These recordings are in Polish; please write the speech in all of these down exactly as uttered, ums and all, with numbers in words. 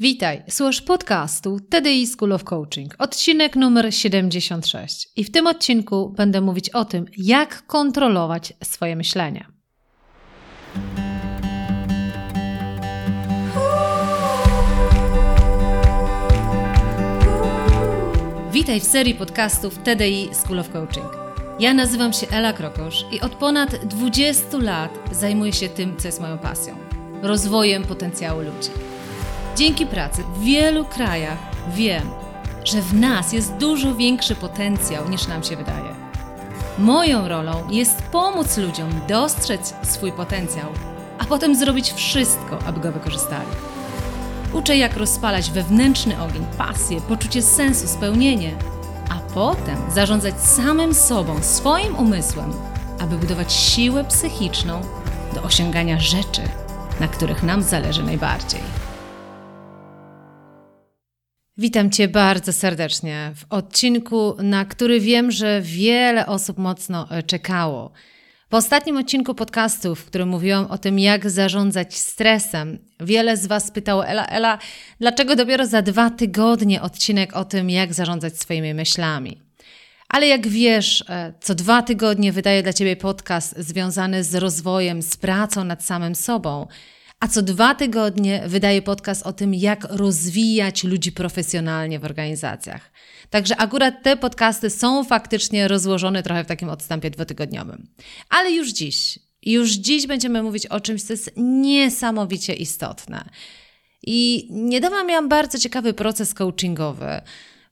Witaj, słuchasz podcastu T D I School of Coaching, odcinek numer siedemdziesiąt sześć. I w tym odcinku będę mówić o tym, jak kontrolować swoje myślenie. Witaj w serii podcastów T D I School of Coaching. Ja nazywam się Ela Krokosz i od ponad dwudziestu lat zajmuję się tym, co jest moją pasją – rozwojem potencjału ludzi. Dzięki pracy w wielu krajach wiem, że w nas jest dużo większy potencjał niż nam się wydaje. Moją rolą jest pomóc ludziom dostrzec swój potencjał, a potem zrobić wszystko, aby go wykorzystali. Uczę, jak rozpalać wewnętrzny ogień, pasję, poczucie sensu, spełnienie, a potem zarządzać samym sobą, swoim umysłem, aby budować siłę psychiczną do osiągania rzeczy, na których nam zależy najbardziej. Witam Cię bardzo serdecznie w odcinku, na który wiem, że wiele osób mocno czekało. W ostatnim odcinku podcastu, w którym mówiłam o tym, jak zarządzać stresem, wiele z Was pytało, Ela, Ela, dlaczego dopiero za dwa tygodnie odcinek o tym, jak zarządzać swoimi myślami? Ale jak wiesz, co dwa tygodnie wydaje dla Ciebie podcast związany z rozwojem, z pracą nad samym sobą, a co dwa tygodnie wydaje podcast o tym, jak rozwijać ludzi profesjonalnie w organizacjach. Także akurat te podcasty są faktycznie rozłożone trochę w takim odstępie dwutygodniowym. Ale już dziś, już dziś będziemy mówić o czymś, co jest niesamowicie istotne. I niedawno miałam bardzo ciekawy proces coachingowy.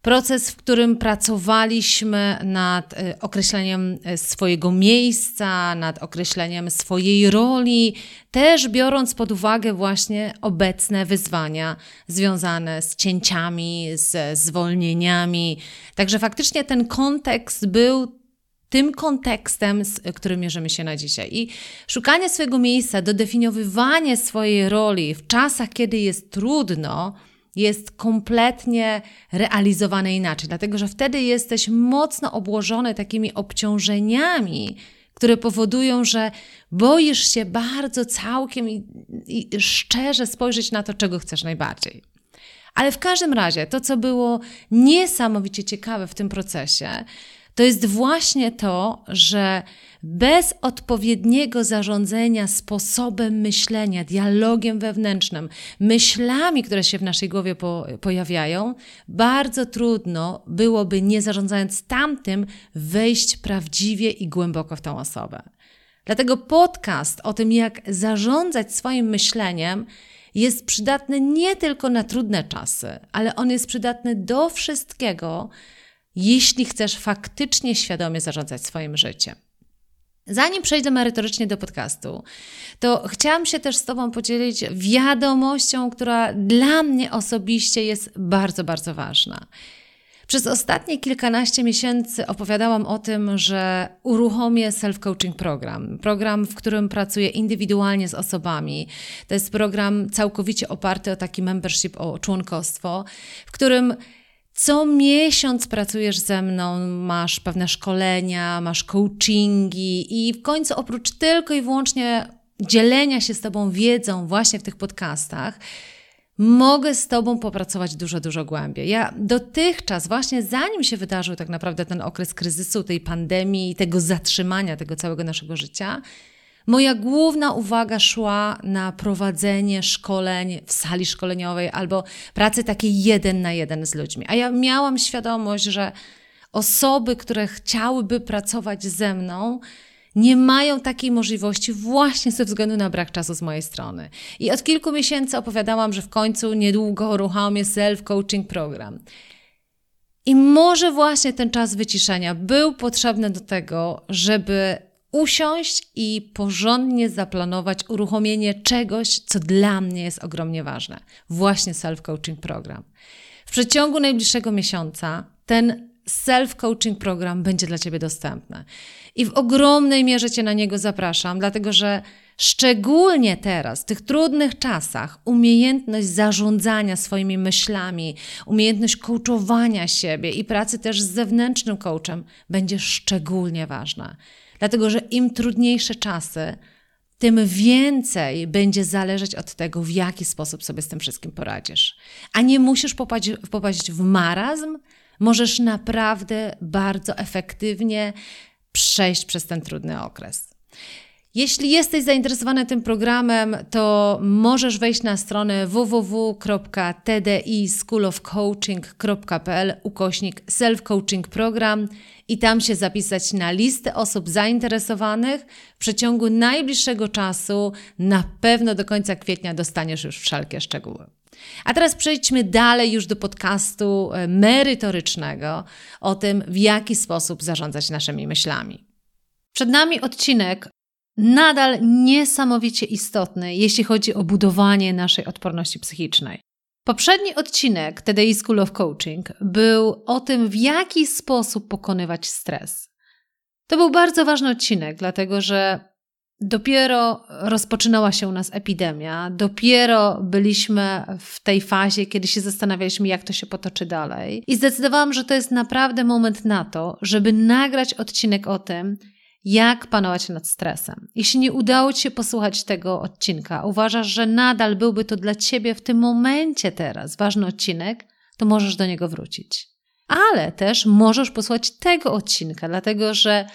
Proces, w którym pracowaliśmy nad określeniem swojego miejsca, nad określeniem swojej roli, też biorąc pod uwagę właśnie obecne wyzwania związane z cięciami, ze zwolnieniami. Także faktycznie ten kontekst był tym kontekstem, z którym mierzymy się na dzisiaj. I szukanie swojego miejsca, dodefiniowywanie swojej roli w czasach, kiedy jest trudno, jest kompletnie realizowane inaczej, dlatego że wtedy jesteś mocno obłożony takimi obciążeniami, które powodują, że boisz się bardzo całkiem i, i szczerze spojrzeć na to, czego chcesz najbardziej. Ale w każdym razie to, co było niesamowicie ciekawe w tym procesie, to jest właśnie to, że bez odpowiedniego zarządzania sposobem myślenia, dialogiem wewnętrznym, myślami, które się w naszej głowie po, pojawiają, bardzo trudno byłoby, nie zarządzając tamtym, wejść prawdziwie i głęboko w tą osobę. Dlatego podcast o tym, jak zarządzać swoim myśleniem, jest przydatny nie tylko na trudne czasy, ale on jest przydatny do wszystkiego, jeśli chcesz faktycznie świadomie zarządzać swoim życiem. Zanim przejdę merytorycznie do podcastu, to chciałam się też z Tobą podzielić wiadomością, która dla mnie osobiście jest bardzo, bardzo ważna. Przez ostatnie kilkanaście miesięcy opowiadałam o tym, że uruchomię self-coaching program. Program, w którym pracuję indywidualnie z osobami. To jest program całkowicie oparty o taki membership, o członkostwo, w którym co miesiąc pracujesz ze mną, masz pewne szkolenia, masz coachingi i w końcu oprócz tylko i wyłącznie dzielenia się z Tobą wiedzą właśnie w tych podcastach, mogę z Tobą popracować dużo, dużo głębiej. Ja dotychczas, właśnie zanim się wydarzył tak naprawdę ten okres kryzysu, tej pandemii i tego zatrzymania tego całego naszego życia, moja główna uwaga szła na prowadzenie szkoleń w sali szkoleniowej albo pracy takiej jeden na jeden z ludźmi. A ja miałam świadomość, że osoby, które chciałyby pracować ze mną, nie mają takiej możliwości właśnie ze względu na brak czasu z mojej strony. I od kilku miesięcy opowiadałam, że w końcu niedługo uruchomię self-coaching program. I może właśnie ten czas wyciszenia był potrzebny do tego, żeby usiąść i porządnie zaplanować uruchomienie czegoś, co dla mnie jest ogromnie ważne. Właśnie self-coaching program. W przeciągu najbliższego miesiąca ten self-coaching program będzie dla Ciebie dostępny. I w ogromnej mierze Cię na niego zapraszam, dlatego że szczególnie teraz, w tych trudnych czasach, umiejętność zarządzania swoimi myślami, umiejętność coachowania siebie i pracy też z zewnętrznym coachem będzie szczególnie ważna. Dlatego, że im trudniejsze czasy, tym więcej będzie zależeć od tego, w jaki sposób sobie z tym wszystkim poradzisz. A nie musisz popaść, popaść w marazm, możesz naprawdę bardzo efektywnie przejść przez ten trudny okres. Jeśli jesteś zainteresowany tym programem, to możesz wejść na stronę www kropka t d i school of coaching kropka p l ukośnik self-coaching program i tam się zapisać na listę osób zainteresowanych. W przeciągu najbliższego czasu na pewno do końca kwietnia dostaniesz już wszelkie szczegóły. A teraz przejdźmy dalej już do podcastu merytorycznego o tym, w jaki sposób zarządzać naszymi myślami. Przed nami odcinek nadal niesamowicie istotny, jeśli chodzi o budowanie naszej odporności psychicznej. Poprzedni odcinek T D I School of Coaching był o tym, w jaki sposób pokonywać stres. To był bardzo ważny odcinek, dlatego że dopiero rozpoczynała się u nas epidemia, dopiero byliśmy w tej fazie, kiedy się zastanawialiśmy, jak to się potoczy dalej. I zdecydowałam, że to jest naprawdę moment na to, żeby nagrać odcinek o tym, jak panować nad stresem. Jeśli nie udało Ci się posłuchać tego odcinka, uważasz, że nadal byłby to dla Ciebie w tym momencie teraz ważny odcinek, to możesz do niego wrócić. Ale też możesz posłuchać tego odcinka, dlatego że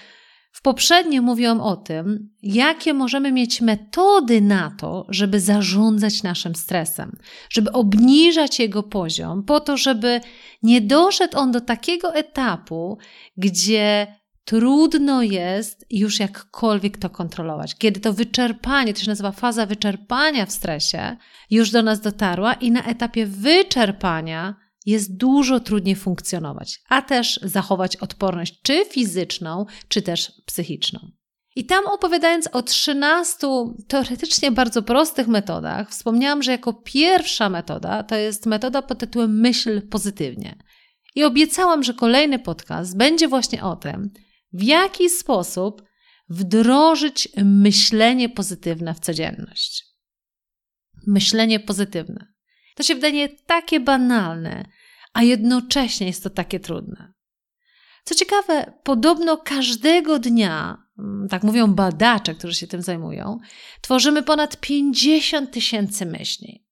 w poprzednim mówiłam o tym, jakie możemy mieć metody na to, żeby zarządzać naszym stresem, żeby obniżać jego poziom, po to, żeby nie doszedł on do takiego etapu, gdzie trudno jest już jakkolwiek to kontrolować. Kiedy to wyczerpanie, to się nazywa faza wyczerpania w stresie, już do nas dotarła i na etapie wyczerpania jest dużo trudniej funkcjonować, a też zachować odporność czy fizyczną, czy też psychiczną. I tam opowiadając o trzynastu teoretycznie bardzo prostych metodach, wspomniałam, że jako pierwsza metoda to jest metoda pod tytułem myśl pozytywnie. I obiecałam, że kolejny podcast będzie właśnie o tym, w jaki sposób wdrożyć myślenie pozytywne w codzienność. Myślenie pozytywne. To się wydaje takie banalne, a jednocześnie jest to takie trudne. Co ciekawe, podobno każdego dnia, tak mówią badacze, którzy się tym zajmują, tworzymy ponad pięćdziesiąt tysięcy myśli.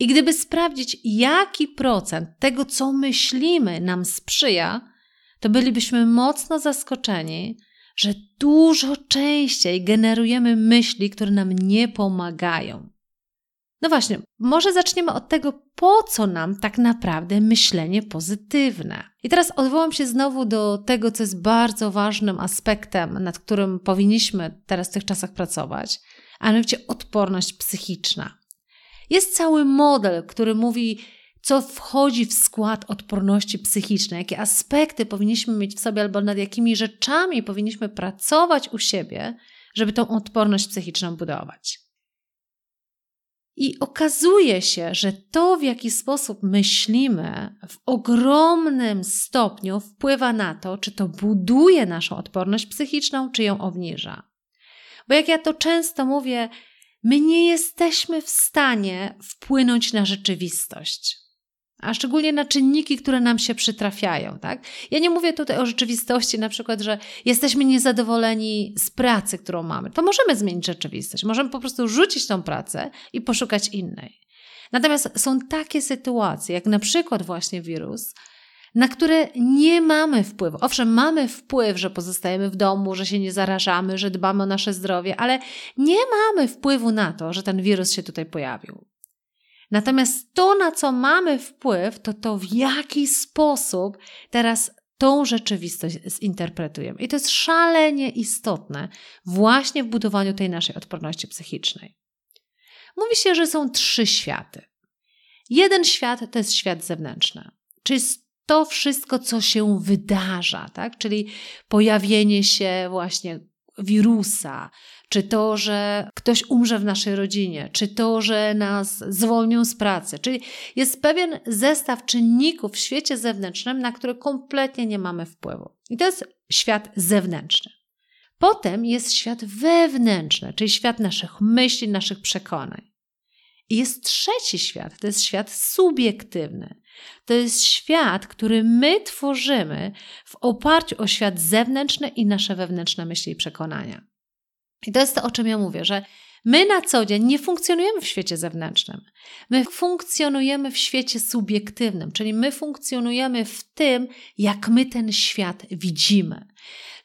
I gdyby sprawdzić, jaki procent tego, co myślimy, nam sprzyja, to bylibyśmy mocno zaskoczeni, że dużo częściej generujemy myśli, które nam nie pomagają. No właśnie, może zaczniemy od tego, po co nam tak naprawdę myślenie pozytywne. I teraz odwołam się znowu do tego, co jest bardzo ważnym aspektem, nad którym powinniśmy teraz w tych czasach pracować, a mianowicie odporność psychiczna. Jest cały model, który mówi, co wchodzi w skład odporności psychicznej, jakie aspekty powinniśmy mieć w sobie albo nad jakimi rzeczami powinniśmy pracować u siebie, żeby tą odporność psychiczną budować. I okazuje się, że to, w jaki sposób myślimy, w ogromnym stopniu wpływa na to, czy to buduje naszą odporność psychiczną, czy ją obniża. Bo jak ja to często mówię, my nie jesteśmy w stanie wpłynąć na rzeczywistość, a szczególnie na czynniki, które nam się przytrafiają, tak? Ja nie mówię tutaj o rzeczywistości, na przykład, że jesteśmy niezadowoleni z pracy, którą mamy. To możemy zmienić rzeczywistość, możemy po prostu rzucić tą pracę i poszukać innej. Natomiast są takie sytuacje, jak na przykład właśnie wirus, na które nie mamy wpływu. Owszem, mamy wpływ, że pozostajemy w domu, że się nie zarażamy, że dbamy o nasze zdrowie, ale nie mamy wpływu na to, że ten wirus się tutaj pojawił. Natomiast to, na co mamy wpływ, to to, w jaki sposób teraz tą rzeczywistość zinterpretujemy. I to jest szalenie istotne właśnie w budowaniu tej naszej odporności psychicznej. Mówi się, że są trzy światy. Jeden świat to jest świat zewnętrzny, czyli to wszystko, co się wydarza, tak? Czyli pojawienie się właśnie wirusa, czy to, że ktoś umrze w naszej rodzinie, czy to, że nas zwolnią z pracy. Czyli jest pewien zestaw czynników w świecie zewnętrznym, na które kompletnie nie mamy wpływu. I to jest świat zewnętrzny. Potem jest świat wewnętrzny, czyli świat naszych myśli, naszych przekonań. I jest trzeci świat, to jest świat subiektywny. To jest świat, który my tworzymy w oparciu o świat zewnętrzny i nasze wewnętrzne myśli i przekonania. I to jest to, o czym ja mówię, że my na co dzień nie funkcjonujemy w świecie zewnętrznym. My funkcjonujemy w świecie subiektywnym, czyli my funkcjonujemy w tym, jak my ten świat widzimy.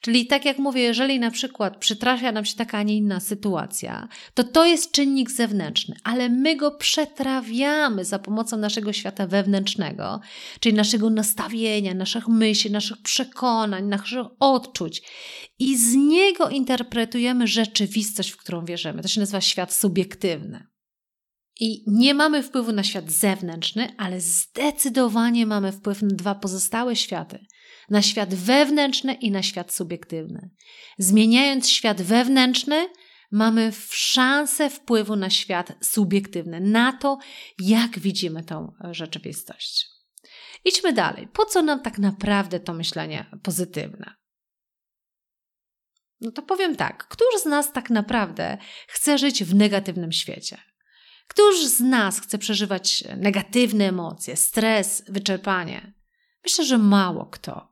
Czyli tak jak mówię, jeżeli na przykład przytrafia nam się taka, a nie inna sytuacja, to to jest czynnik zewnętrzny, ale my go przetrawiamy za pomocą naszego świata wewnętrznego, czyli naszego nastawienia, naszych myśli, naszych przekonań, naszych odczuć i z niego interpretujemy rzeczywistość, w którą wierzymy. To się nazywa świat subiektywny. I nie mamy wpływu na świat zewnętrzny, ale zdecydowanie mamy wpływ na dwa pozostałe światy. Na świat wewnętrzny i na świat subiektywny. Zmieniając świat wewnętrzny, mamy szansę wpływu na świat subiektywny, na to, jak widzimy tą rzeczywistość. Idźmy dalej. Po co nam tak naprawdę to myślenie pozytywne? No to powiem tak. Któż z nas tak naprawdę chce żyć w negatywnym świecie? Któż z nas chce przeżywać negatywne emocje, stres, wyczerpanie? Myślę, że mało kto.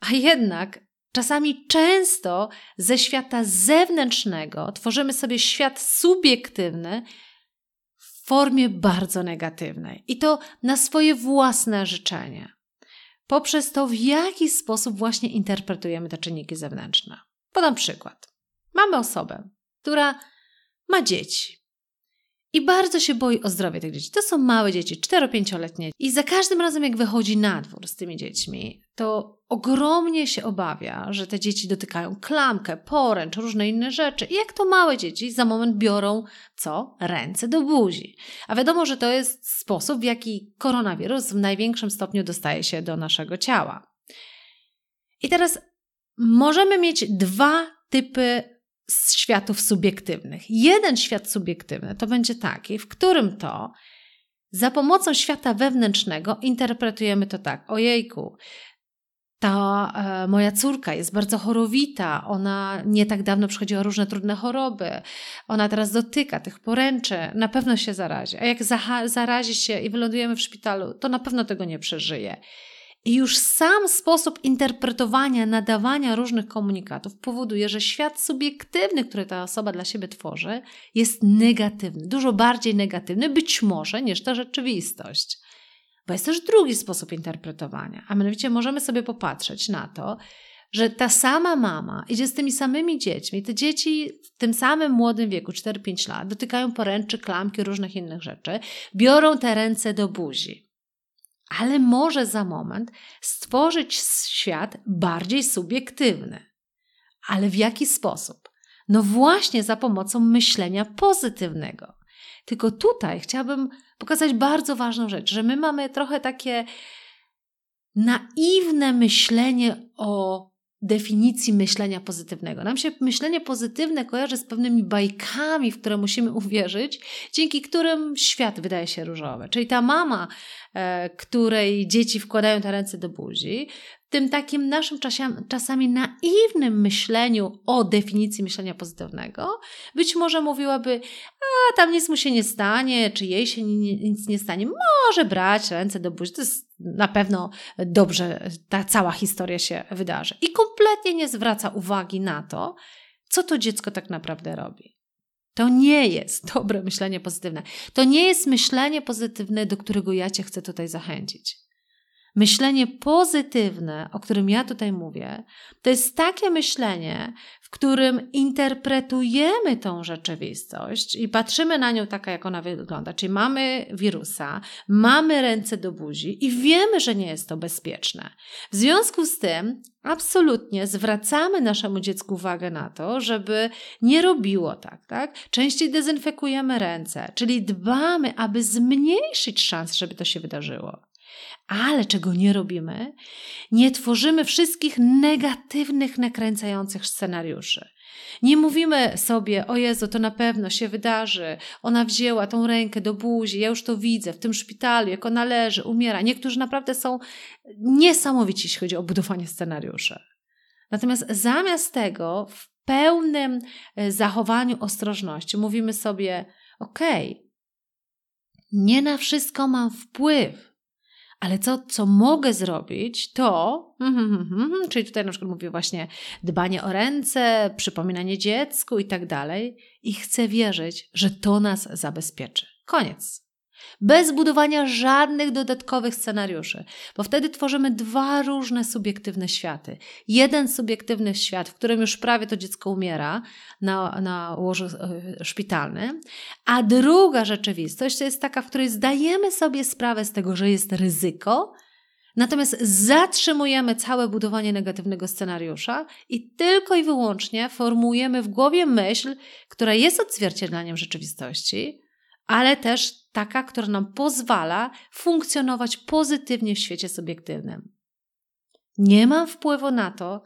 A jednak czasami często ze świata zewnętrznego tworzymy sobie świat subiektywny w formie bardzo negatywnej. I to na swoje własne życzenie. Poprzez to, w jaki sposób właśnie interpretujemy te czynniki zewnętrzne. Podam przykład. Mamy osobę, która ma dzieci. I bardzo się boi o zdrowie tych dzieci. To są małe dzieci, cztero-pięcioletnie. I za każdym razem, jak wychodzi na dwór z tymi dziećmi, to ogromnie się obawia, że te dzieci dotykają klamkę, poręcz, różne inne rzeczy. I jak to małe dzieci, za moment biorą, co? Ręce do buzi. A wiadomo, że to jest sposób, w jaki koronawirus w największym stopniu dostaje się do naszego ciała. I teraz możemy mieć dwa typy z światów subiektywnych. Jeden świat subiektywny to będzie taki, w którym to za pomocą świata wewnętrznego interpretujemy to tak. Ojejku, ta e, moja córka jest bardzo chorowita, ona nie tak dawno przechodziła różne trudne choroby, ona teraz dotyka tych poręczy, na pewno się zarazi. A jak zaha- zarazi się i wylądujemy w szpitalu, to na pewno tego nie przeżyje. I już sam sposób interpretowania, nadawania różnych komunikatów powoduje, że świat subiektywny, który ta osoba dla siebie tworzy, jest negatywny, dużo bardziej negatywny być może niż ta rzeczywistość. Bo jest też drugi sposób interpretowania, a mianowicie możemy sobie popatrzeć na to, że ta sama mama idzie z tymi samymi dziećmi, te dzieci w tym samym młodym wieku, cztery-pięć lat, dotykają poręczy, klamki, różnych innych rzeczy, biorą te ręce do buzi. Ale może za moment stworzyć świat bardziej subiektywny. Ale w jaki sposób? No właśnie za pomocą myślenia pozytywnego. Tylko tutaj chciałabym pokazać bardzo ważną rzecz, że my mamy trochę takie naiwne myślenie o definicji myślenia pozytywnego. Nam się myślenie pozytywne kojarzy z pewnymi bajkami, w które musimy uwierzyć, dzięki którym świat wydaje się różowy. Czyli ta mama, e, której dzieci wkładają te ręce do buzi, w tym takim naszym czasie, czasami naiwnym myśleniu o definicji myślenia pozytywnego, być może mówiłaby, a tam nic mu się nie stanie, czy jej się nie, nic nie stanie, może brać ręce do buzi, to jest na pewno dobrze, ta cała historia się wydarzy. I kompletnie nie zwraca uwagi na to, co to dziecko tak naprawdę robi. To nie jest dobre myślenie pozytywne. To nie jest myślenie pozytywne, do którego ja Cię chcę tutaj zachęcić. Myślenie pozytywne, o którym ja tutaj mówię, to jest takie myślenie, w którym interpretujemy tą rzeczywistość i patrzymy na nią taka, jak ona wygląda. Czyli mamy wirusa, mamy ręce do buzi i wiemy, że nie jest to bezpieczne. W związku z tym absolutnie zwracamy naszemu dziecku uwagę na to, żeby nie robiło tak, tak? Częściej dezynfekujemy ręce, czyli dbamy, aby zmniejszyć szansę, żeby to się wydarzyło. Ale czego nie robimy? Nie tworzymy wszystkich negatywnych, nakręcających scenariuszy. Nie mówimy sobie, o Jezu, to na pewno się wydarzy, ona wzięła tą rękę do buzi, ja już to widzę, w tym szpitalu, jak ona leży, umiera. Niektórzy naprawdę są niesamowici, jeśli chodzi o budowanie scenariuszy. Natomiast zamiast tego, w pełnym zachowaniu ostrożności, mówimy sobie, okej, nie na wszystko mam wpływ. Ale co, co mogę zrobić, to, mm, mm, mm, czyli tutaj na przykład mówię właśnie dbanie o ręce, przypominanie dziecku i tak dalej. I chcę wierzyć, że to nas zabezpieczy. Koniec. Bez budowania żadnych dodatkowych scenariuszy, bo wtedy tworzymy dwa różne subiektywne światy. Jeden subiektywny świat, w którym już prawie to dziecko umiera na, na łożu szpitalnym, a druga rzeczywistość to jest taka, w której zdajemy sobie sprawę z tego, że jest ryzyko, natomiast zatrzymujemy całe budowanie negatywnego scenariusza i tylko i wyłącznie formujemy w głowie myśl, która jest odzwierciedleniem rzeczywistości, ale też taka, która nam pozwala funkcjonować pozytywnie w świecie subiektywnym. Nie mam wpływu na to,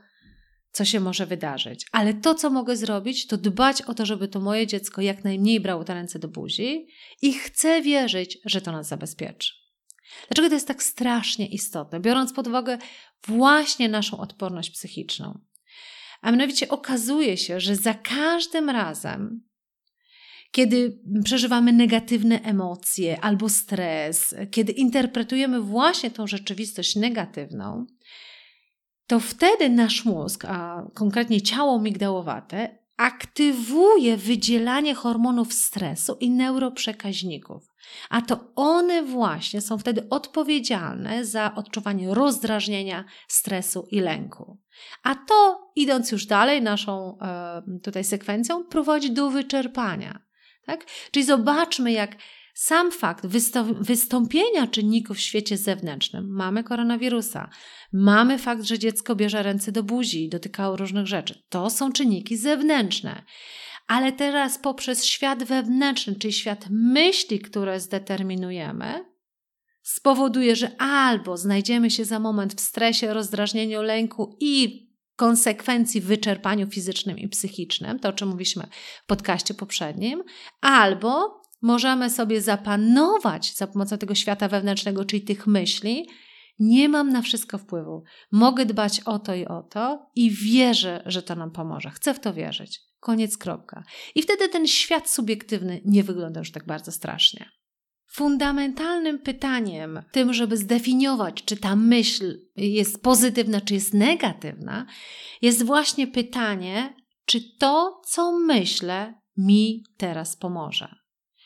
co się może wydarzyć, ale to, co mogę zrobić, to dbać o to, żeby to moje dziecko jak najmniej brało te ręce do buzi i chcę wierzyć, że to nas zabezpieczy. Dlaczego to jest tak strasznie istotne, biorąc pod uwagę właśnie naszą odporność psychiczną? A mianowicie okazuje się, że za każdym razem, kiedy przeżywamy negatywne emocje albo stres, kiedy interpretujemy właśnie tą rzeczywistość negatywną, to wtedy nasz mózg, a konkretnie ciało migdałowate, aktywuje wydzielanie hormonów stresu i neuroprzekaźników. A to one właśnie są wtedy odpowiedzialne za odczuwanie rozdrażnienia, stresu i lęku. A to, idąc już dalej naszą y, tutaj sekwencją, prowadzi do wyczerpania. Tak? Czyli zobaczmy, jak sam fakt wystąpienia czynników w świecie zewnętrznym, mamy koronawirusa, mamy fakt, że dziecko bierze ręce do buzi i dotykało różnych rzeczy. To są czynniki zewnętrzne. Ale teraz poprzez świat wewnętrzny, czyli świat myśli, które zdeterminujemy, spowoduje, że albo znajdziemy się za moment w stresie, rozdrażnieniu, lęku i konsekwencji w wyczerpaniu fizycznym i psychicznym, to o czym mówiliśmy w podcaście poprzednim, albo możemy sobie zapanować za pomocą tego świata wewnętrznego, czyli tych myśli, nie mam na wszystko wpływu. Mogę dbać o to i o to i wierzę, że to nam pomoże. Chcę w to wierzyć. Koniec, kropka. I wtedy ten świat subiektywny nie wygląda już tak bardzo strasznie. Fundamentalnym pytaniem, tym, żeby zdefiniować, czy ta myśl jest pozytywna, czy jest negatywna, jest właśnie pytanie, czy to, co myślę, mi teraz pomoże.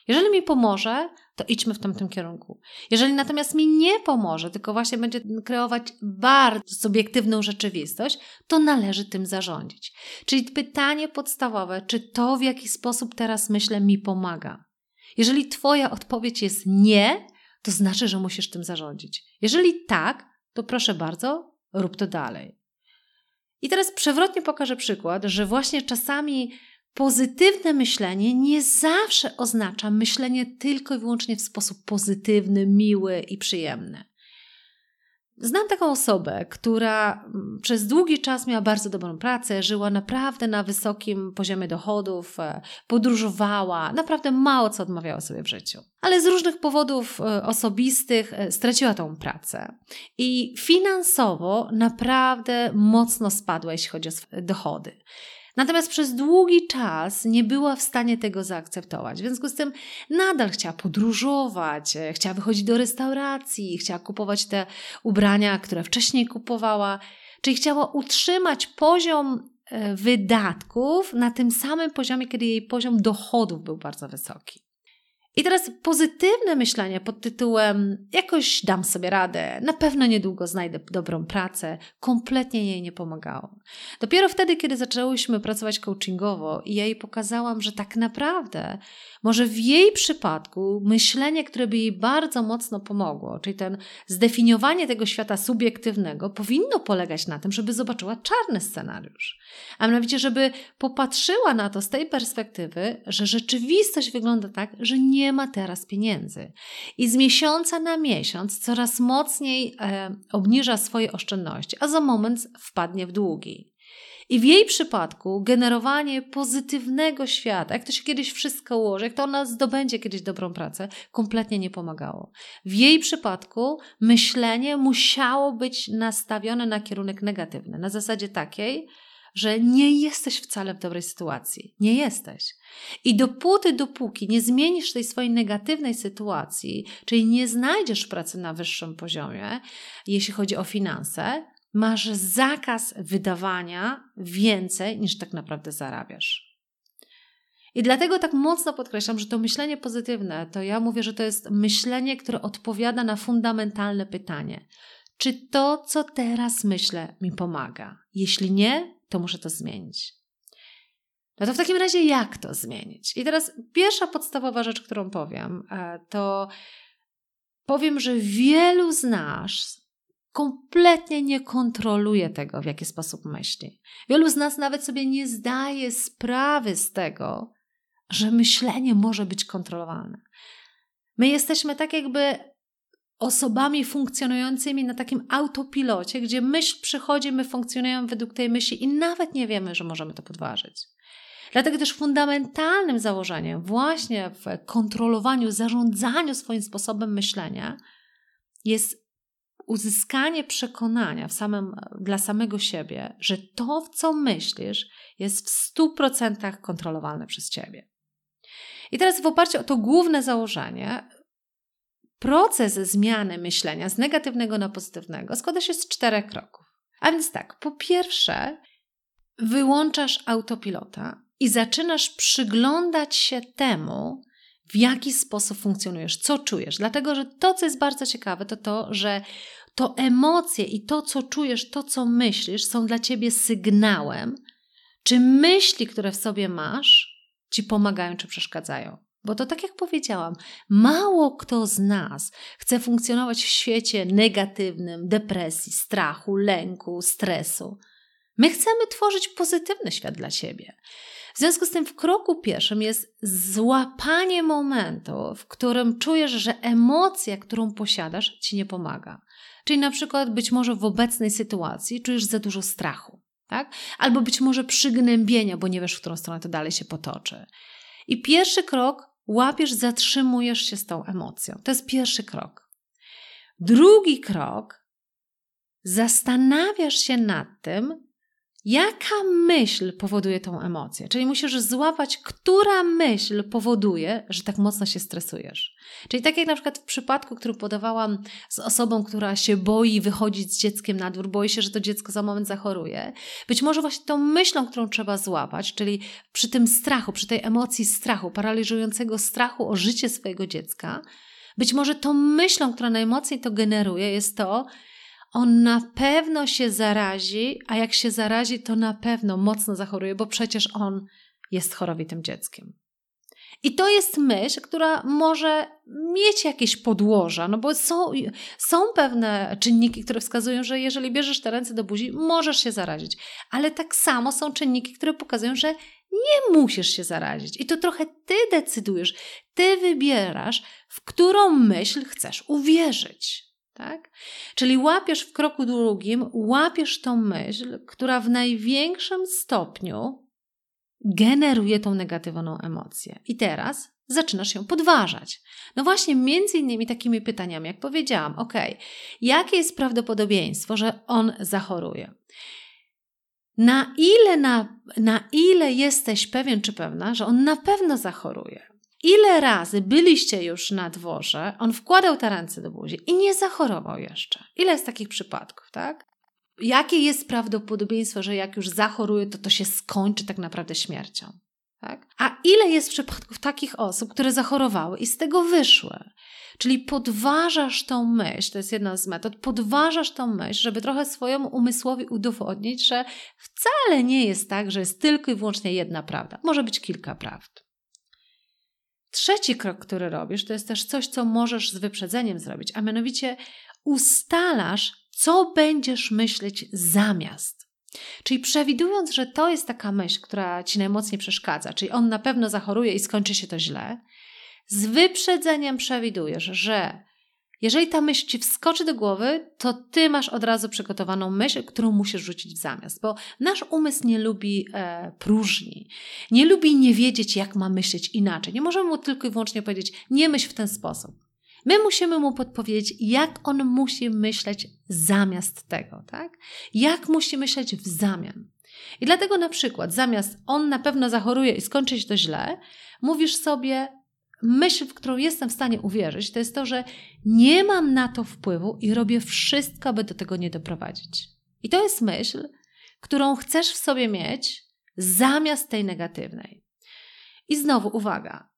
Jeżeli mi pomoże, to idźmy w tamtym kierunku. Jeżeli natomiast mi nie pomoże, tylko właśnie będzie kreować bardzo subiektywną rzeczywistość, to należy tym zarządzić. Czyli pytanie podstawowe, czy to, w jaki sposób teraz myślę, mi pomaga. Jeżeli Twoja odpowiedź jest nie, to znaczy, że musisz tym zarządzić. Jeżeli tak, to proszę bardzo, rób to dalej. I teraz przewrotnie pokażę przykład, że właśnie czasami pozytywne myślenie nie zawsze oznacza myślenie tylko i wyłącznie w sposób pozytywny, miły i przyjemny. Znam taką osobę, która przez długi czas miała bardzo dobrą pracę, żyła naprawdę na wysokim poziomie dochodów, podróżowała, naprawdę mało co odmawiała sobie w życiu. Ale z różnych powodów osobistych straciła tą pracę i finansowo naprawdę mocno spadła, jeśli chodzi o swoje dochody. Natomiast przez długi czas nie była w stanie tego zaakceptować. W związku z tym nadal chciała podróżować, chciała wychodzić do restauracji, chciała kupować te ubrania, które wcześniej kupowała. Czyli chciała utrzymać poziom wydatków na tym samym poziomie, kiedy jej poziom dochodów był bardzo wysoki. I teraz pozytywne myślenie pod tytułem jakoś dam sobie radę, na pewno niedługo znajdę dobrą pracę, kompletnie jej nie pomagało. Dopiero wtedy, kiedy zaczęłyśmy pracować coachingowo i ja jej pokazałam, że tak naprawdę może w jej przypadku myślenie, które by jej bardzo mocno pomogło, czyli ten zdefiniowanie tego świata subiektywnego powinno polegać na tym, żeby zobaczyła czarny scenariusz. A mianowicie, żeby popatrzyła na to z tej perspektywy, że rzeczywistość wygląda tak, że nie Nie ma teraz pieniędzy i z miesiąca na miesiąc coraz mocniej e, obniża swoje oszczędności, a za moment wpadnie w długi. I w jej przypadku generowanie pozytywnego świata, jak to się kiedyś wszystko ułoży, jak to ona zdobędzie kiedyś dobrą pracę, kompletnie nie pomagało. W jej przypadku myślenie musiało być nastawione na kierunek negatywny, na zasadzie takiej, że nie jesteś wcale w dobrej sytuacji. Nie jesteś. I dopóty, dopóki nie zmienisz tej swojej negatywnej sytuacji, czyli nie znajdziesz pracy na wyższym poziomie, jeśli chodzi o finanse, masz zakaz wydawania więcej niż tak naprawdę zarabiasz. I dlatego tak mocno podkreślam, że to myślenie pozytywne, to ja mówię, że to jest myślenie, które odpowiada na fundamentalne pytanie. Czy to, co teraz myślę, mi pomaga? Jeśli nie, to muszę to zmienić. No to w takim razie jak to zmienić? I teraz pierwsza podstawowa rzecz, którą powiem, to powiem, że wielu z nas kompletnie nie kontroluje tego, w jaki sposób myśli. Wielu z nas nawet sobie nie zdaje sprawy z tego, że myślenie może być kontrolowane. My jesteśmy tak jakby osobami funkcjonującymi na takim autopilocie, gdzie myśl przychodzi, my funkcjonujemy według tej myśli i nawet nie wiemy, że możemy to podważyć. Dlatego też fundamentalnym założeniem właśnie w kontrolowaniu, zarządzaniu swoim sposobem myślenia jest uzyskanie przekonania w samym, dla samego siebie, że to, w co myślisz, jest w stu procentach kontrolowane przez ciebie. I teraz w oparciu o to główne założenie, proces zmiany myślenia z negatywnego na pozytywnego składa się z czterech kroków. A więc tak, po pierwsze wyłączasz autopilota i zaczynasz przyglądać się temu, w jaki sposób funkcjonujesz, co czujesz. Dlatego, że to, co jest bardzo ciekawe, to to, że to emocje i to, co czujesz, to, co myślisz, są dla ciebie sygnałem, czy myśli, które w sobie masz, ci pomagają, czy przeszkadzają. Bo to tak jak powiedziałam, mało kto z nas chce funkcjonować w świecie negatywnym, depresji, strachu, lęku, stresu. My chcemy tworzyć pozytywny świat dla siebie. W związku z tym w kroku pierwszym jest złapanie momentu, w którym czujesz, że emocja, którą posiadasz, ci nie pomaga. Czyli na przykład być może w obecnej sytuacji czujesz za dużo strachu, tak? Albo być może przygnębienia, bo nie wiesz, w którą stronę to dalej się potoczy. I pierwszy krok, łapiesz, zatrzymujesz się z tą emocją. To jest pierwszy krok. Drugi krok, zastanawiasz się nad tym, jaka myśl powoduje tą emocję? Czyli musisz złapać, która myśl powoduje, że tak mocno się stresujesz. Czyli tak jak na przykład w przypadku, który podawałam z osobą, która się boi wychodzić z dzieckiem na dwór, boi się, że to dziecko za moment zachoruje. Być może właśnie tą myślą, którą trzeba złapać, czyli przy tym strachu, przy tej emocji strachu, paraliżującego strachu o życie swojego dziecka, być może tą myślą, która najmocniej to generuje, jest to, on na pewno się zarazi, a jak się zarazi, to na pewno mocno zachoruje, bo przecież on jest chorowitym dzieckiem. I to jest myśl, która może mieć jakieś podłoża, no bo są, są pewne czynniki, które wskazują, że jeżeli bierzesz te ręce do buzi, możesz się zarazić. Ale tak samo są czynniki, które pokazują, że nie musisz się zarazić. I to trochę ty decydujesz, ty wybierasz, w którą myśl chcesz uwierzyć. Tak? Czyli łapiesz w kroku drugim, łapiesz tą myśl, która w największym stopniu generuje tą negatywną emocję. I teraz zaczynasz ją podważać. No właśnie między innymi takimi pytaniami, jak powiedziałam, ok, jakie jest prawdopodobieństwo, że on zachoruje? Na ile, na, na ile jesteś pewien czy pewna, że on na pewno zachoruje? Ile razy byliście już na dworze, on wkładał te ręce do buzi i nie zachorował jeszcze. Ile jest takich przypadków, tak? Jakie jest prawdopodobieństwo, że jak już zachoruje, to to się skończy tak naprawdę śmiercią, tak? A ile jest przypadków takich osób, które zachorowały i z tego wyszły? Czyli podważasz tą myśl, to jest jedna z metod, podważasz tą myśl, żeby trochę swojemu umysłowi udowodnić, że wcale nie jest tak, że jest tylko i wyłącznie jedna prawda. Może być kilka prawd. Trzeci krok, który robisz, to jest też coś, co możesz z wyprzedzeniem zrobić, a mianowicie ustalasz, co będziesz myśleć zamiast. Czyli przewidując, że to jest taka myśl, która ci najmocniej przeszkadza, czyli on na pewno zachoruje i skończy się to źle, z wyprzedzeniem przewidujesz, że jeżeli ta myśl ci wskoczy do głowy, to ty masz od razu przygotowaną myśl, którą musisz rzucić w zamiast, bo nasz umysł nie lubi e, próżni, nie lubi nie wiedzieć, jak ma myśleć inaczej. Nie możemy mu tylko i wyłącznie powiedzieć, nie myśl w ten sposób. My musimy mu podpowiedzieć, jak on musi myśleć zamiast tego, tak? Jak musi myśleć w zamian. I dlatego na przykład zamiast on na pewno zachoruje i skończy się to źle, mówisz sobie, myśl, w którą jestem w stanie uwierzyć, to jest to, że nie mam na to wpływu i robię wszystko, aby do tego nie doprowadzić. I to jest myśl, którą chcesz w sobie mieć zamiast tej negatywnej. I znowu uwaga,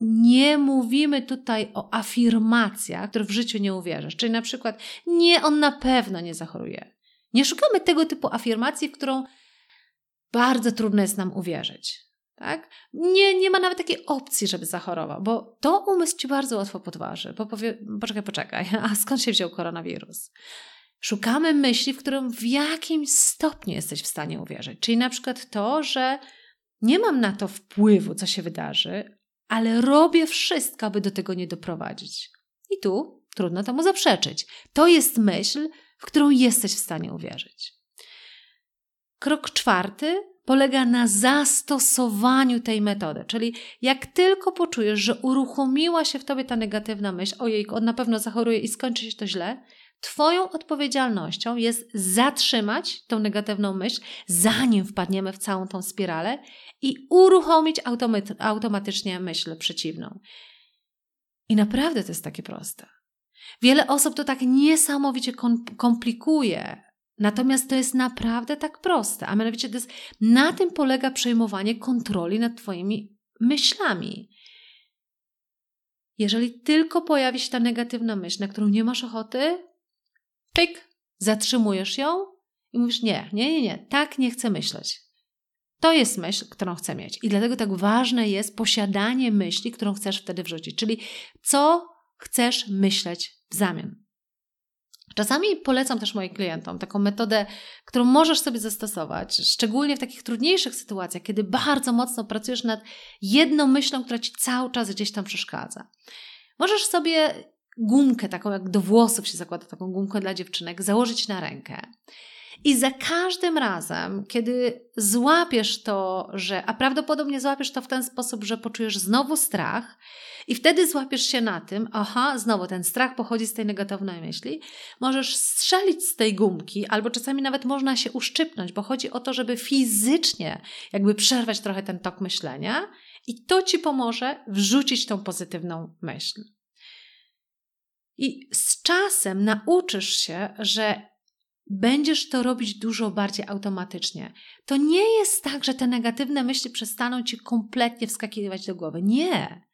nie mówimy tutaj o afirmacjach, które w życiu nie uwierzysz. Czyli na przykład, nie, on na pewno nie zachoruje. Nie szukamy tego typu afirmacji, w którą bardzo trudno jest nam uwierzyć. Tak? Nie, nie ma nawet takiej opcji, żeby zachorował, bo to umysł ci bardzo łatwo podważy, bo powie, poczekaj, poczekaj, a skąd się wziął koronawirus? Szukamy myśli, w którą w jakimś stopniu jesteś w stanie uwierzyć. Czyli na przykład to, że nie mam na to wpływu, co się wydarzy, ale robię wszystko, aby do tego nie doprowadzić. I tu trudno temu zaprzeczyć. To jest myśl, w którą jesteś w stanie uwierzyć. Krok czwarty polega na zastosowaniu tej metody, czyli jak tylko poczujesz, że uruchomiła się w tobie ta negatywna myśl, ojej, on na pewno zachoruje i skończy się to źle, twoją odpowiedzialnością jest zatrzymać tą negatywną myśl, zanim wpadniemy w całą tą spiralę i uruchomić automaty- automatycznie myśl przeciwną. I naprawdę to jest takie proste. Wiele osób to tak niesamowicie komplikuje, natomiast to jest naprawdę tak proste, a mianowicie to jest, na tym polega przejmowanie kontroli nad twoimi myślami. Jeżeli tylko pojawi się ta negatywna myśl, na którą nie masz ochoty, pyk, zatrzymujesz ją i mówisz nie, nie, nie, nie, tak nie chcę myśleć. To jest myśl, którą chcę mieć i dlatego tak ważne jest posiadanie myśli, którą chcesz wtedy wrzucić, czyli co chcesz myśleć w zamian. Czasami polecam też moim klientom taką metodę, którą możesz sobie zastosować, szczególnie w takich trudniejszych sytuacjach, kiedy bardzo mocno pracujesz nad jedną myślą, która ci cały czas gdzieś tam przeszkadza. Możesz sobie gumkę, taką jak do włosów się zakłada, taką gumkę dla dziewczynek, założyć na rękę. I za każdym razem, kiedy złapiesz to, że, a prawdopodobnie złapiesz to w ten sposób, że poczujesz znowu strach i wtedy złapiesz się na tym, aha, znowu ten strach pochodzi z tej negatywnej myśli, możesz strzelić z tej gumki albo czasami nawet można się uszczypnąć, bo chodzi o to, żeby fizycznie jakby przerwać trochę ten tok myślenia i to ci pomoże wrzucić tą pozytywną myśl. I z czasem nauczysz się, że będziesz to robić dużo bardziej automatycznie. To nie jest tak, że te negatywne myśli przestaną ci kompletnie wskakiwać do głowy. Nie.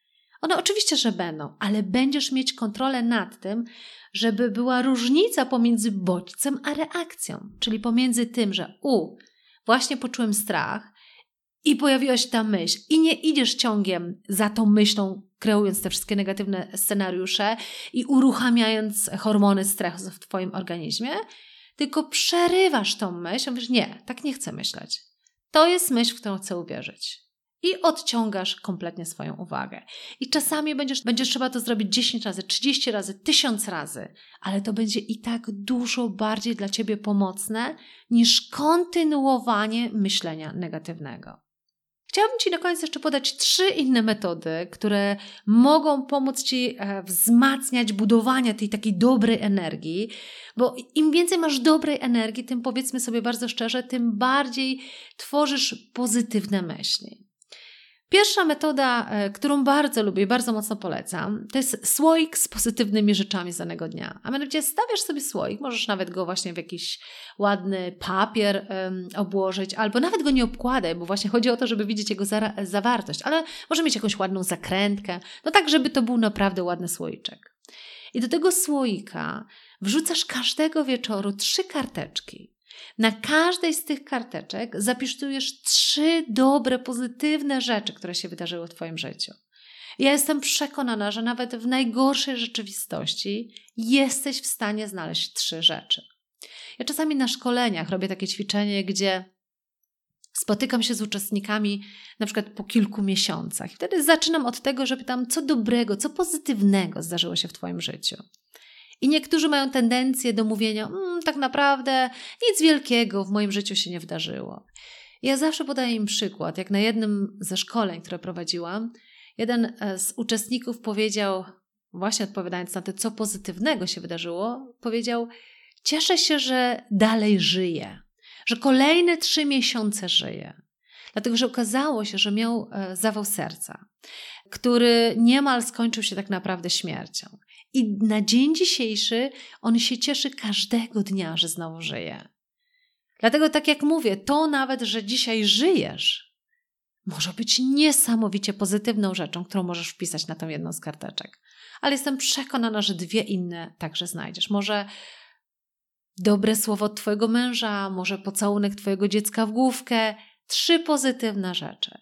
One oczywiście, że będą, ale będziesz mieć kontrolę nad tym, żeby była różnica pomiędzy bodźcem a reakcją. Czyli pomiędzy tym, że u, właśnie poczułem strach i pojawiła się ta myśl i nie idziesz ciągiem za tą myślą, kreując te wszystkie negatywne scenariusze i uruchamiając hormony stresu w twoim organizmie, tylko przerywasz tą myśl, mówisz, nie, tak nie chcę myśleć. To jest myśl, w którą chcę uwierzyć. I odciągasz kompletnie swoją uwagę. I czasami będziesz, będziesz trzeba to zrobić dziesięć razy, trzydzieści razy, tysiąc razy, ale to będzie i tak dużo bardziej dla ciebie pomocne niż kontynuowanie myślenia negatywnego. Chciałabym ci na koniec jeszcze podać trzy inne metody, które mogą pomóc ci wzmacniać budowanie tej takiej dobrej energii, bo im więcej masz dobrej energii, tym powiedzmy sobie bardzo szczerze, tym bardziej tworzysz pozytywne myśli. Pierwsza metoda, którą bardzo lubię i bardzo mocno polecam, to jest słoik z pozytywnymi rzeczami z danego dnia. A mianowicie stawiasz sobie słoik, możesz nawet go właśnie w jakiś ładny papier um, obłożyć, albo nawet go nie obkładaj, bo właśnie chodzi o to, żeby widzieć jego za- zawartość, ale może mieć jakąś ładną zakrętkę, no tak, żeby to był naprawdę ładny słoiczek. I do tego słoika wrzucasz każdego wieczoru trzy karteczki. Na każdej z tych karteczek zapisujesz trzy dobre, pozytywne rzeczy, które się wydarzyły w twoim życiu. Ja jestem przekonana, że nawet w najgorszej rzeczywistości jesteś w stanie znaleźć trzy rzeczy. Ja czasami na szkoleniach robię takie ćwiczenie, gdzie spotykam się z uczestnikami na przykład po kilku miesiącach. I wtedy zaczynam od tego, że pytam, co dobrego, co pozytywnego zdarzyło się w twoim życiu. I niektórzy mają tendencję do mówienia, mmm, tak naprawdę nic wielkiego w moim życiu się nie wydarzyło. Ja zawsze podaję im przykład, jak na jednym ze szkoleń, które prowadziłam, jeden z uczestników powiedział, właśnie odpowiadając na to, co pozytywnego się wydarzyło, powiedział, cieszę się, że dalej żyję, że kolejne trzy miesiące żyje. Dlatego, że okazało się, że miał zawał serca, który niemal skończył się tak naprawdę śmiercią. I na dzień dzisiejszy on się cieszy każdego dnia, że znowu żyje. Dlatego tak jak mówię, to nawet, że dzisiaj żyjesz, może być niesamowicie pozytywną rzeczą, którą możesz wpisać na tą jedną z karteczek. Ale jestem przekonana, że dwie inne także znajdziesz. Może dobre słowo od twojego męża, może pocałunek twojego dziecka w główkę. Trzy pozytywne rzeczy.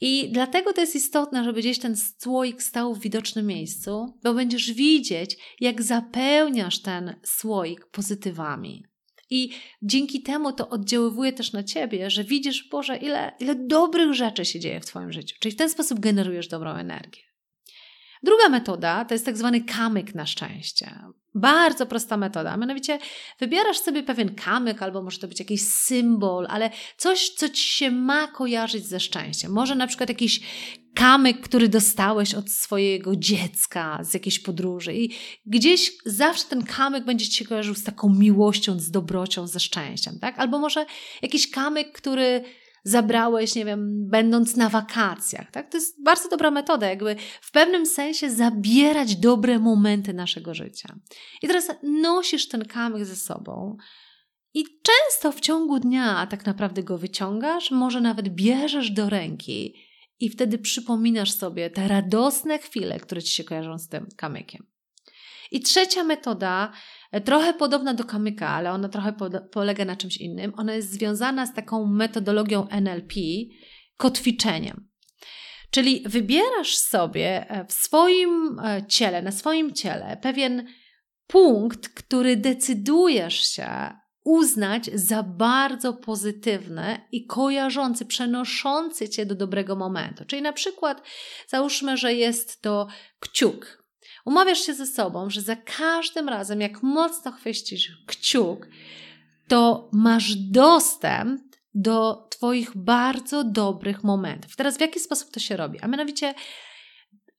I dlatego to jest istotne, żeby gdzieś ten słoik stał w widocznym miejscu, bo będziesz widzieć, jak zapełniasz ten słoik pozytywami. I dzięki temu to oddziaływuje też na ciebie, że widzisz, Boże, ile, ile dobrych rzeczy się dzieje w twoim życiu. Czyli w ten sposób generujesz dobrą energię. Druga metoda to jest tak zwany kamyk na szczęście. Bardzo prosta metoda, mianowicie wybierasz sobie pewien kamyk, albo może to być jakiś symbol, ale coś, co ci się ma kojarzyć ze szczęściem. Może na przykład jakiś kamyk, który dostałeś od swojego dziecka z jakiejś podróży i gdzieś zawsze ten kamyk będzie ci się kojarzył z taką miłością, z dobrocią, ze szczęściem, tak? Albo może jakiś kamyk, który zabrałeś, nie wiem, będąc na wakacjach, tak? To jest bardzo dobra metoda, jakby w pewnym sensie zabierać dobre momenty naszego życia. I teraz nosisz ten kamyk ze sobą i często w ciągu dnia tak naprawdę go wyciągasz, może nawet bierzesz do ręki i wtedy przypominasz sobie te radosne chwile, które ci się kojarzą z tym kamykiem. I trzecia metoda, trochę podobna do kamyka, ale ona trochę polega na czymś innym. Ona jest związana z taką metodologią N L P, kotwiczeniem. Czyli wybierasz sobie w swoim ciele, na swoim ciele pewien punkt, który decydujesz się uznać za bardzo pozytywny i kojarzący, przenoszący cię do dobrego momentu. Czyli na przykład załóżmy, że jest to kciuk. Umawiasz się ze sobą, że za każdym razem, jak mocno chwycisz kciuk, to masz dostęp do twoich bardzo dobrych momentów. Teraz w jaki sposób to się robi? A mianowicie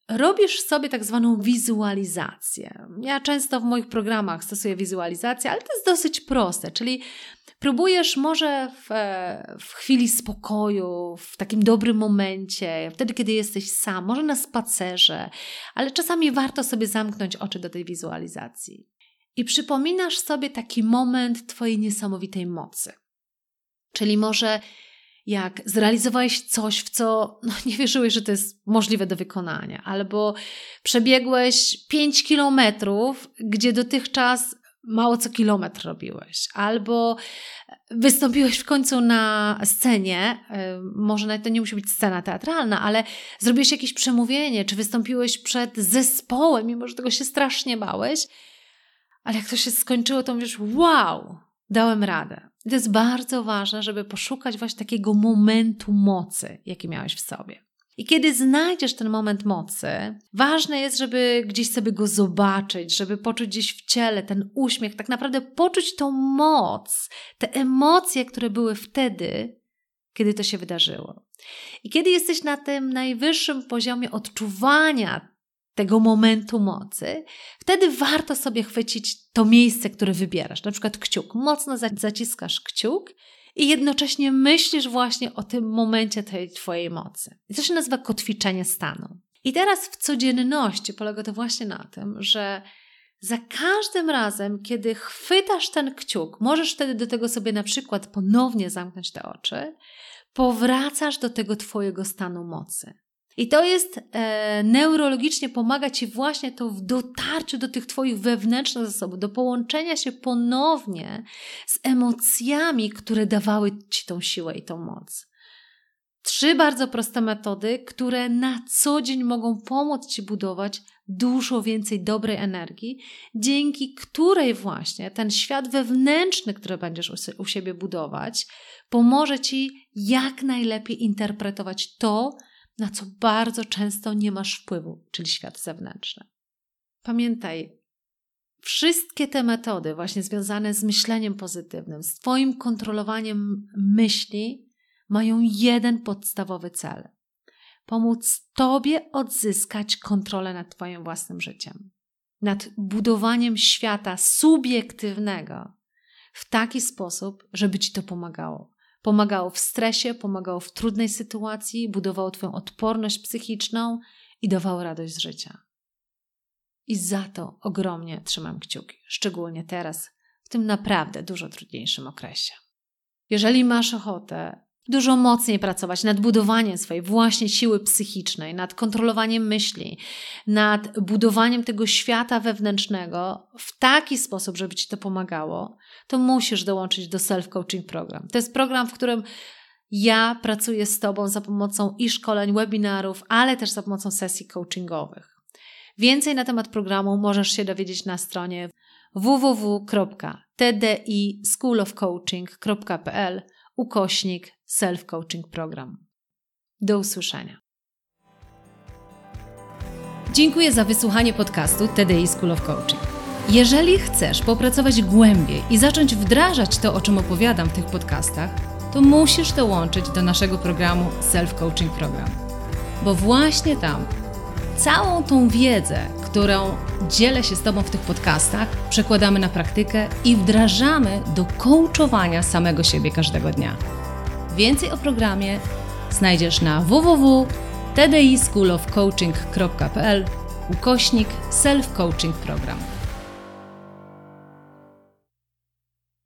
robisz sobie tak zwaną wizualizację. Ja często w moich programach stosuję wizualizację, ale to jest dosyć proste, czyli próbujesz może w, w chwili spokoju, w takim dobrym momencie, wtedy, kiedy jesteś sam, może na spacerze, ale czasami warto sobie zamknąć oczy do tej wizualizacji. I przypominasz sobie taki moment twojej niesamowitej mocy. Czyli może jak zrealizowałeś coś, w co no, nie wierzyłeś, że to jest możliwe do wykonania, albo przebiegłeś pięć kilometrów, gdzie dotychczas mało co kilometr robiłeś, albo wystąpiłeś w końcu na scenie, może nawet to nie musi być scena teatralna, ale zrobiłeś jakieś przemówienie, czy wystąpiłeś przed zespołem, mimo że tego się strasznie bałeś, ale jak to się skończyło, to mówisz, wow, dałem radę. I to jest bardzo ważne, żeby poszukać właśnie takiego momentu mocy, jaki miałeś w sobie. I kiedy znajdziesz ten moment mocy, ważne jest, żeby gdzieś sobie go zobaczyć, żeby poczuć gdzieś w ciele ten uśmiech, tak naprawdę poczuć tą moc, te emocje, które były wtedy, kiedy to się wydarzyło. I kiedy jesteś na tym najwyższym poziomie odczuwania tego momentu mocy, wtedy warto sobie chwycić to miejsce, które wybierasz, na przykład kciuk. Mocno zaciskasz kciuk i jednocześnie myślisz właśnie o tym momencie tej twojej mocy. I to się nazywa kotwiczenie stanu. I teraz w codzienności polega to właśnie na tym, że za każdym razem, kiedy chwytasz ten kciuk, możesz wtedy do tego sobie na przykład ponownie zamknąć te oczy, powracasz do tego twojego stanu mocy. I to jest e, neurologicznie pomaga ci właśnie to w dotarciu do tych twoich wewnętrznych zasobów, do połączenia się ponownie z emocjami, które dawały ci tą siłę i tą moc. Trzy bardzo proste metody, które na co dzień mogą pomóc ci budować dużo więcej dobrej energii, dzięki której właśnie ten świat wewnętrzny, który będziesz u siebie budować, pomoże ci jak najlepiej interpretować to, na co bardzo często nie masz wpływu, czyli świat zewnętrzny. Pamiętaj, wszystkie te metody właśnie związane z myśleniem pozytywnym, z twoim kontrolowaniem myśli, mają jeden podstawowy cel. Pomóc tobie odzyskać kontrolę nad twoim własnym życiem, nad budowaniem świata subiektywnego, w taki sposób, żeby ci to pomagało. Pomagało w stresie, pomagało w trudnej sytuacji, budowało twoją odporność psychiczną i dawało radość z życia. I za to ogromnie trzymam kciuki, szczególnie teraz, w tym naprawdę dużo trudniejszym okresie. Jeżeli masz ochotę dużo mocniej pracować nad budowaniem swojej właśnie siły psychicznej, nad kontrolowaniem myśli, nad budowaniem tego świata wewnętrznego w taki sposób, żeby ci to pomagało, to musisz dołączyć do Self-Coaching Program. To jest program, w którym ja pracuję z tobą za pomocą i szkoleń, webinarów, ale też za pomocą sesji coachingowych. Więcej na temat programu możesz się dowiedzieć na stronie www kropka t d i school of coaching kropka p l ukośnik self-coaching program. Do usłyszenia. Dziękuję za wysłuchanie podcastu T D I School of Coaching. Jeżeli chcesz popracować głębiej i zacząć wdrażać to, o czym opowiadam w tych podcastach, to musisz dołączyć do naszego programu Self-Coaching Program. Bo właśnie tam całą tą wiedzę, którą dzielę się z tobą w tych podcastach, przekładamy na praktykę i wdrażamy do coachowania samego siebie każdego dnia. Więcej o programie znajdziesz na www kropka t d i school of coaching kropka p l ukośnik self-coaching program.